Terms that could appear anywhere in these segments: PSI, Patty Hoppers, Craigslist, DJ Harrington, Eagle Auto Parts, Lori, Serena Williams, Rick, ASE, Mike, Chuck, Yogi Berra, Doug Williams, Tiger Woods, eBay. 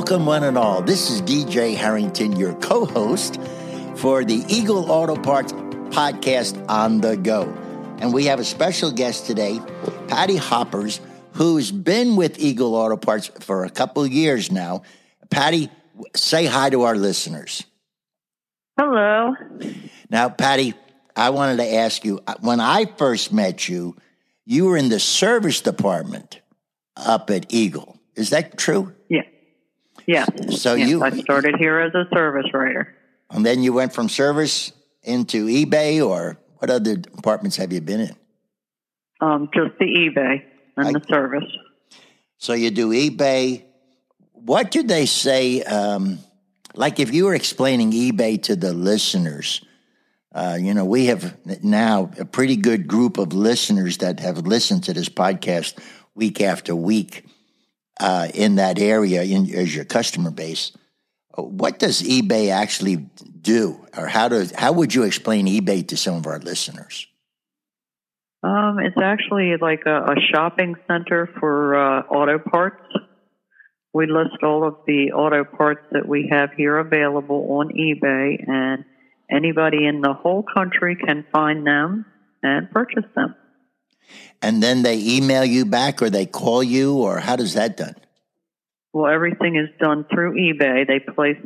Welcome one and all. This is DJ Harrington, your co-host for the Eagle Auto Parts podcast on the go. And we have a special guest today, Patty Hoppers, who's been with Eagle Auto Parts for a couple of years now. Patty, say hi to our listeners. Hello. Now, Patty, I wanted to ask you, when I first met you, you were in the service department up at Eagle. Is that true? Yeah. Yeah. So I started here as a service writer. And then you went from service into eBay, or what other departments have you been in? Just the eBay and the service. So you do eBay. What did they say? Like if you were explaining eBay to the listeners, we have now a pretty good group of listeners that have listened to this podcast week after week in that area as your customer base. What does eBay actually do, or how would you explain eBay to some of our listeners? It's actually like a shopping center for auto parts. We list all of the auto parts that we have here available on eBay, and anybody in the whole country can find them and purchase them. And then they email you back, or they call you, or how does that done? Well, everything is done through eBay. They place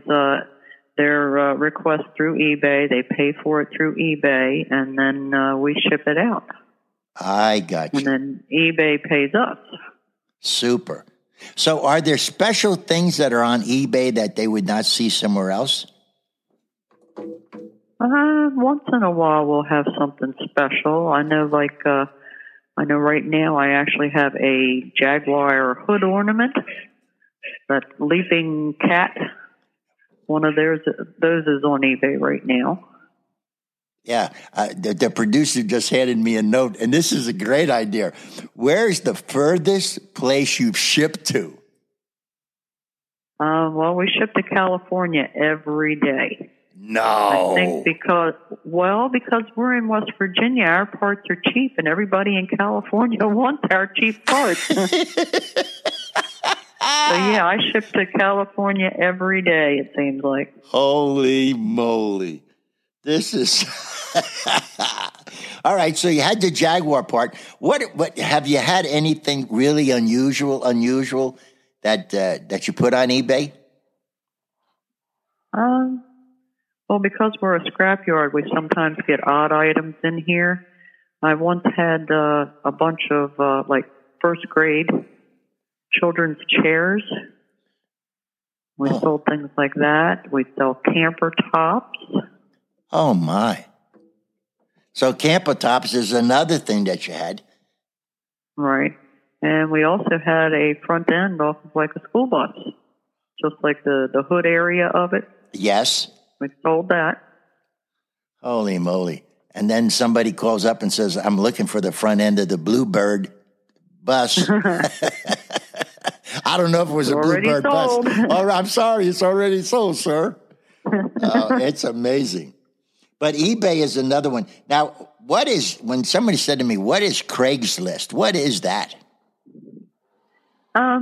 their request through eBay. They pay for it through eBay, and then we ship it out. I got you. And then eBay pays us. Super. So are there special things that are on eBay that they would not see somewhere else? Once in a while we'll have something special. I know right now I actually have a Jaguar hood ornament, that leaping cat. One of those is on eBay right now. Yeah, the producer just handed me a note, and this is a great idea. Where is the furthest place you've shipped to? Well, we ship to California every day. No. I think because we're in West Virginia, our parts are cheap, and everybody in California wants our cheap parts. So, yeah, I ship to California every day, it seems like. Holy moly. This is all right. So you had the Jaguar part. What have you had? Anything really unusual that you put on eBay? Well, because we're a scrapyard, we sometimes get odd items in here. I once had a bunch of like first grade children's chairs. We sold things like that. We sell camper tops. Oh, my. So camper tops is another thing that you had. Right. And we also had a front end off of like a school bus, just like the hood area of it. Yes. We sold that. Holy moly. And then somebody calls up and says, I'm looking for the front end of the Bluebird bus. I don't know if it was a Bluebird bus. Oh, I'm sorry. It's already sold, sir. Oh, it's amazing. But eBay is another one. Now, when somebody said to me, what is Craigslist? What is that?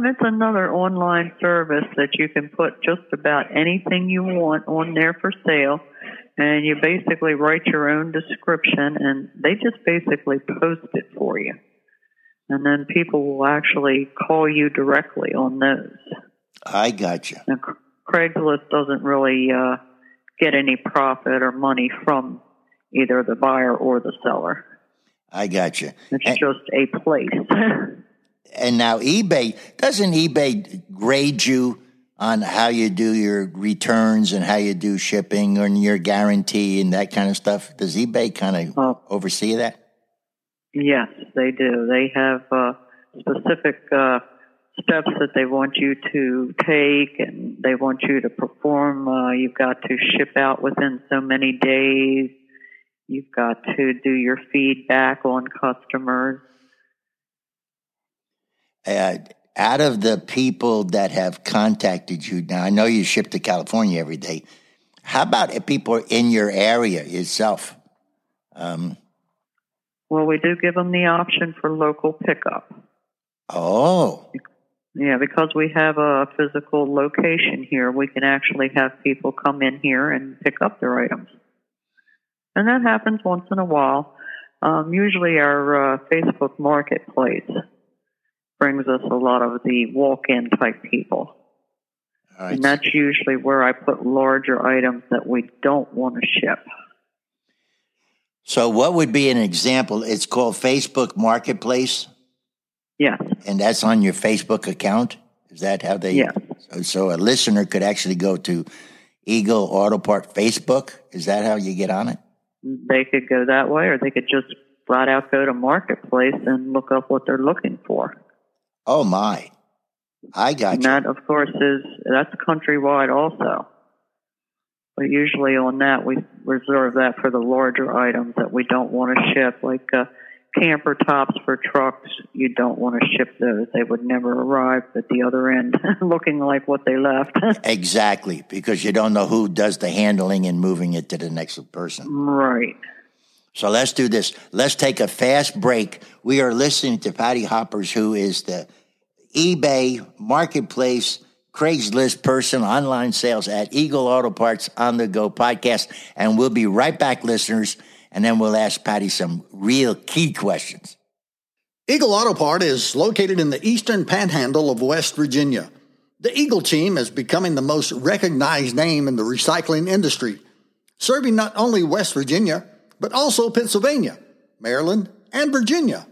It's another online service that you can put just about anything you want on there for sale. And you basically write your own description, and they just basically post it for you. And then people will actually call you directly on those. I got you. Now, Craigslist doesn't really... get any profit or money from either the buyer or the seller. I got you. It's just a place. And now eBay, doesn't eBay grade you on how you do your returns and how you do shipping and your guarantee and that kind of stuff? Does eBay kind of oversee that? Yes, they do. They have specific steps that they want you to take, and they want you to perform. You've got to ship out within so many days. You've got to do your feedback on customers. Out of the people that have contacted you, now I know you ship to California every day. How about if people are in your area itself? Well, we do give them the option for local pickup. Oh. Yeah, because we have a physical location here, we can actually have people come in here and pick up their items. And that happens once in a while. Usually our Facebook marketplace brings us a lot of the walk-in type people. Right. And that's usually where I put larger items that we don't want to ship. So what would be an example? It's called Facebook Marketplace? Yes. And that's on your Facebook account? Is that how they... Yes. So a listener could actually go to Eagle Auto Part Facebook? Is that how you get on it? They could go that way, or they could just flat out go to Marketplace and look up what they're looking for. Oh, my. I got and you. And that, of course, that's countrywide also. But usually on that, we reserve that for the larger items that we don't want to ship, like camper tops for trucks. You don't want to ship those. They would never arrive at the other end looking like what they left. Exactly, because you don't know who does the handling and moving it to the next person. Right. So let's do this. Let's take a fast break. We are listening to Patty Hoppers, who is the eBay Marketplace Craigslist person, online sales at Eagle Auto Parts On The Go podcast. And we'll be right back, listeners, and then we'll ask Patty some real key questions. Eagle Auto Part is located in the eastern panhandle of West Virginia. The Eagle team is becoming the most recognized name in the recycling industry, serving not only West Virginia, but also Pennsylvania, Maryland, and Virginia.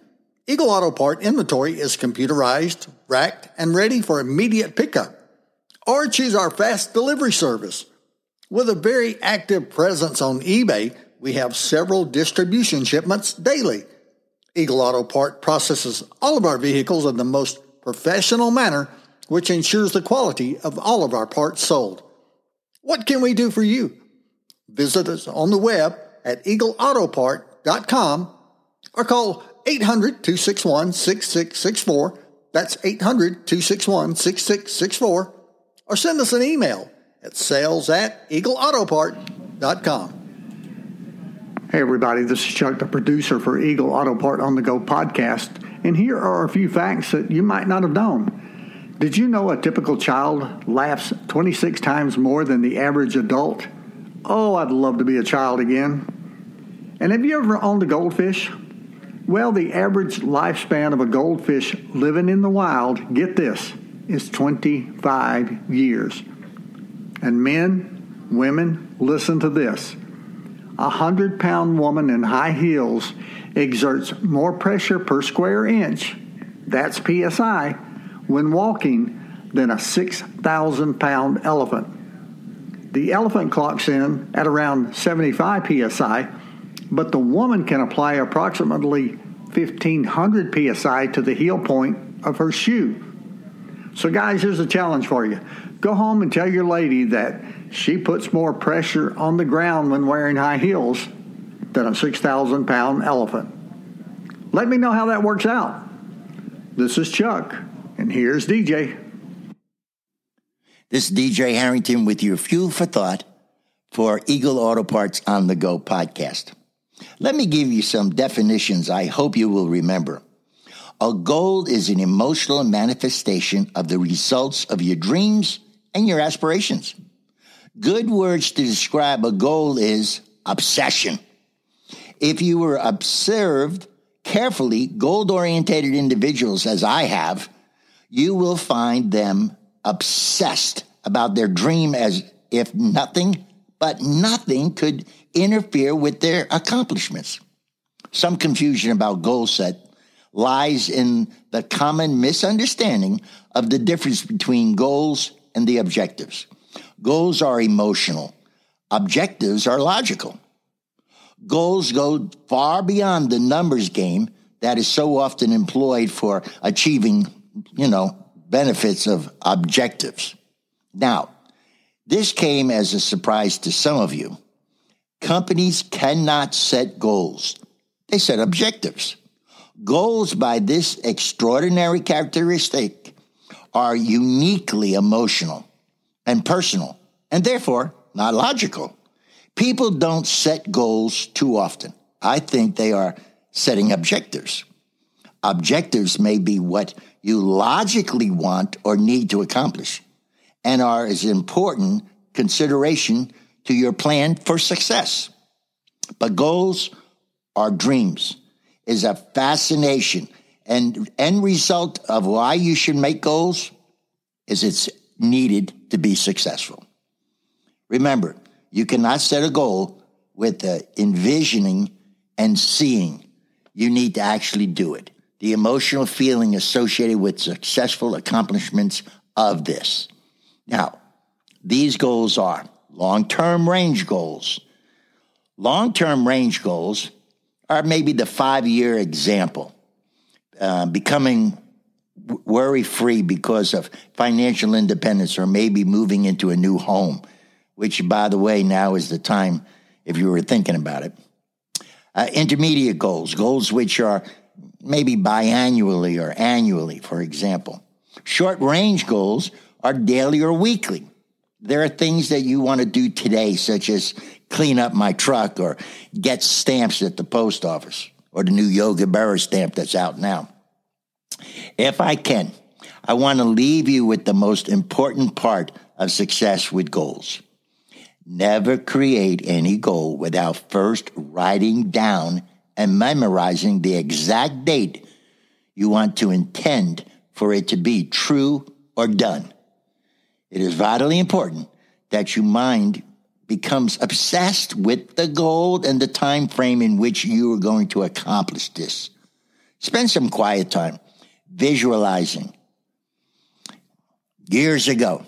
Eagle Auto Part inventory is computerized, racked, and ready for immediate pickup. Or choose our fast delivery service. With a very active presence on eBay, we have several distribution shipments daily. Eagle Auto Part processes all of our vehicles in the most professional manner, which ensures the quality of all of our parts sold. What can we do for you? Visit us on the web at eagleautopart.com or call 800-261-6664. That's 800-261-6664. Or send us an email at sales@eagleautopart.com. Hey, everybody, this is Chuck, the producer for Eagle Auto Part On The Go podcast, and here are a few facts that you might not have known. Did you know a typical child laughs 26 times more than the average adult? Oh, I'd love to be a child again. And have you ever owned a goldfish? Well, the average lifespan of a goldfish living in the wild, get this, is 25 years. And men, women, listen to this. 100-pound woman in high heels exerts more pressure per square inch, that's PSI, when walking than a 6,000-pound elephant. The elephant clocks in at around 75 PSI, but the woman can apply approximately 1,500 PSI to the heel point of her shoe. So guys, here's a challenge for you. Go home and tell your lady that she puts more pressure on the ground when wearing high heels than a 6,000-pound elephant. Let me know how that works out. This is Chuck, and here's DJ. This is DJ Harrington with your fuel for thought for Eagle Auto Parts On The Go podcast. Let me give you some definitions I hope you will remember. A goal is an emotional manifestation of the results of your dreams and your aspirations. Good words to describe a goal is obsession. If you were observed carefully, goal-oriented individuals, as I have, you will find them obsessed about their dream as if nothing but nothing could interfere with their accomplishments. Some confusion about goal set lies in the common misunderstanding of the difference between goals and the objectives. Goals are emotional. Objectives are logical. Goals go far beyond the numbers game that is so often employed for achieving, benefits of objectives. Now, this came as a surprise to some of you. Companies cannot set goals. They set objectives. Goals by this extraordinary characteristic are uniquely emotional and personal, and therefore not logical. People don't set goals too often. I think they are setting objectives. Objectives may be what you logically want or need to accomplish and are as important consideration to your plan for success. But goals are dreams, is a fascination, and end result of why you should make goals is it's needed to be successful. Remember, you cannot set a goal with the envisioning and seeing. You need to actually do it. The emotional feeling associated with successful accomplishments of this. Now, these goals are long-term range goals. Long-term range goals are maybe the 5-year example. Becoming worry-free because of financial independence, or maybe moving into a new home, which, by the way, now is the time if you were thinking about it. Intermediate goals, goals which are maybe biannually or annually, for example. Short-range goals are daily or weekly. There are things that you want to do today, such as clean up my truck or get stamps at the post office, or the new Yogi Berra stamp that's out now. If I can, I want to leave you with the most important part of success with goals. Never create any goal without first writing down and memorizing the exact date you want to intend for it to be true or done. It is vitally important that your mind becomes obsessed with the goal and the time frame in which you are going to accomplish this. Spend some quiet time visualizing. Years ago,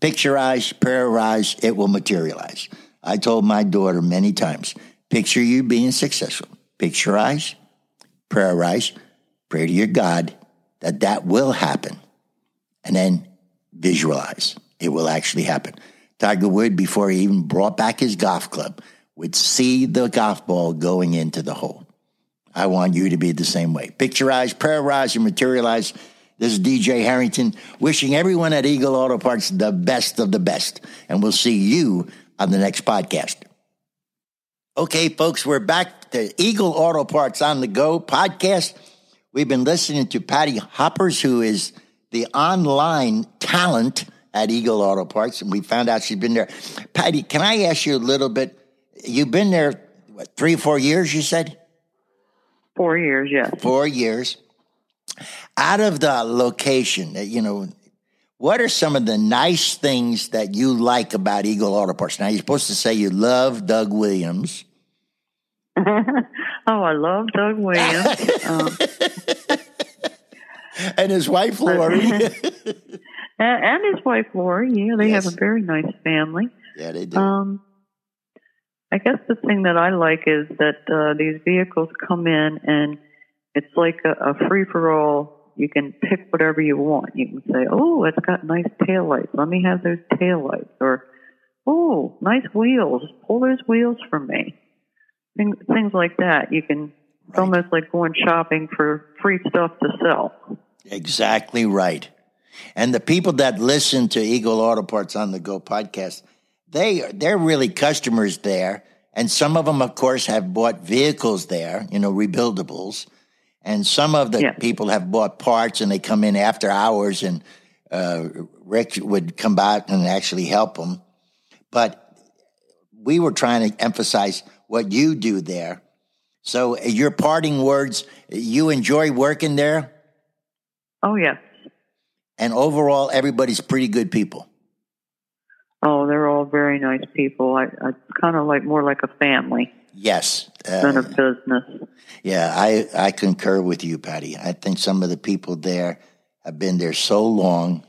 picturize, prayerize, it will materialize. I told my daughter many times, picture you being successful. Picturize, prayerize, pray to your God that will happen. And then visualize. It will actually happen. Tiger Woods, before he even brought back his golf club, would see the golf ball going into the hole. I want you to be the same way. Picturize, prayerize, and materialize. This is DJ Harrington wishing everyone at Eagle Auto Parts the best of the best. And we'll see you on the next podcast. Okay, folks, we're back to Eagle Auto Parts on the Go podcast. We've been listening to Patty Hoppers, who is the online talent at Eagle Auto Parts, and we found out she's been there. Patty, can I ask you a little bit? You've been there, what, 3 or 4 years, you said? 4 years, yes. 4 years. Out of the location, what are some of the nice things that you like about Eagle Auto Parts? Now, you're supposed to say you love Doug Williams. I love Doug Williams. And his wife, Lori. And his wife, Lori. Yeah, they have a very nice family. Yeah, they do. I guess the thing that I like is that these vehicles come in and it's like a free-for-all. You can pick whatever you want. You can say, oh, it's got nice taillights. Let me have those taillights. Or, oh, nice wheels. Pull those wheels for me. Things like that. You can. It's almost like going shopping for free stuff to sell. Exactly right. And the people that listen to Eagle Auto Parts on the Go podcast, they're really customers there. And some of them, of course, have bought vehicles there, rebuildables. And some of the people have bought parts, and they come in after hours, and Rick would come by and actually help them. But we were trying to emphasize what you do there. So your parting words, you enjoy working there? Oh, yes. And overall, everybody's pretty good people. Oh, they're all very nice people. I kind of like more like a family. Yes. Than a business. Yeah, I concur with you, Patty. I think some of the people there have been there so long,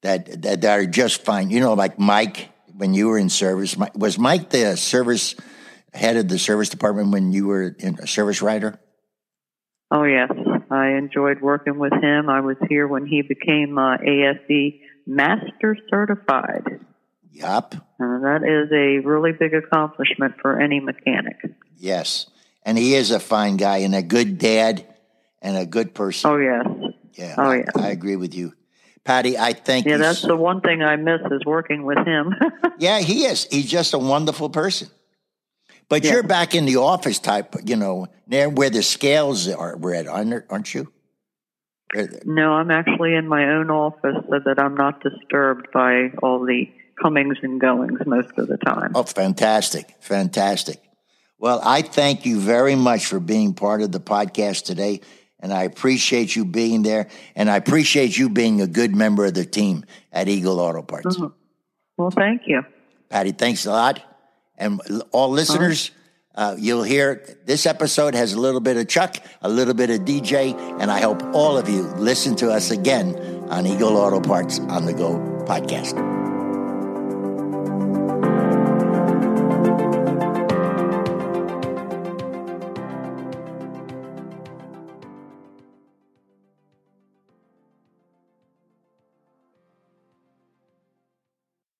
that are just fine. Like Mike, when you were in service, was Mike the service head of the service department when you were a service writer? Oh, yes. I enjoyed working with him. I was here when he became ASE Master Certified. Yep. And that is a really big accomplishment for any mechanic. Yes. And he is a fine guy and a good dad and a good person. Oh, yes. Yeah. Oh, yes. I agree with you. Patty, I thank you. Yeah, that's the one thing I miss is working with him. Yeah, he is. He's just a wonderful person. But you're back in the office type, near where the scales are, aren't you? No, I'm actually in my own office so that I'm not disturbed by all the comings and goings most of the time. Oh, fantastic. Fantastic. Well, I thank you very much for being part of the podcast today, and I appreciate you being there, and I appreciate you being a good member of the team at Eagle Auto Parts. Mm-hmm. Well, thank you. Patty, thanks a lot. And all listeners, you'll hear this episode has a little bit of Chuck, a little bit of DJ, and I hope all of you listen to us again on Eagle Auto Parts on the Go podcast.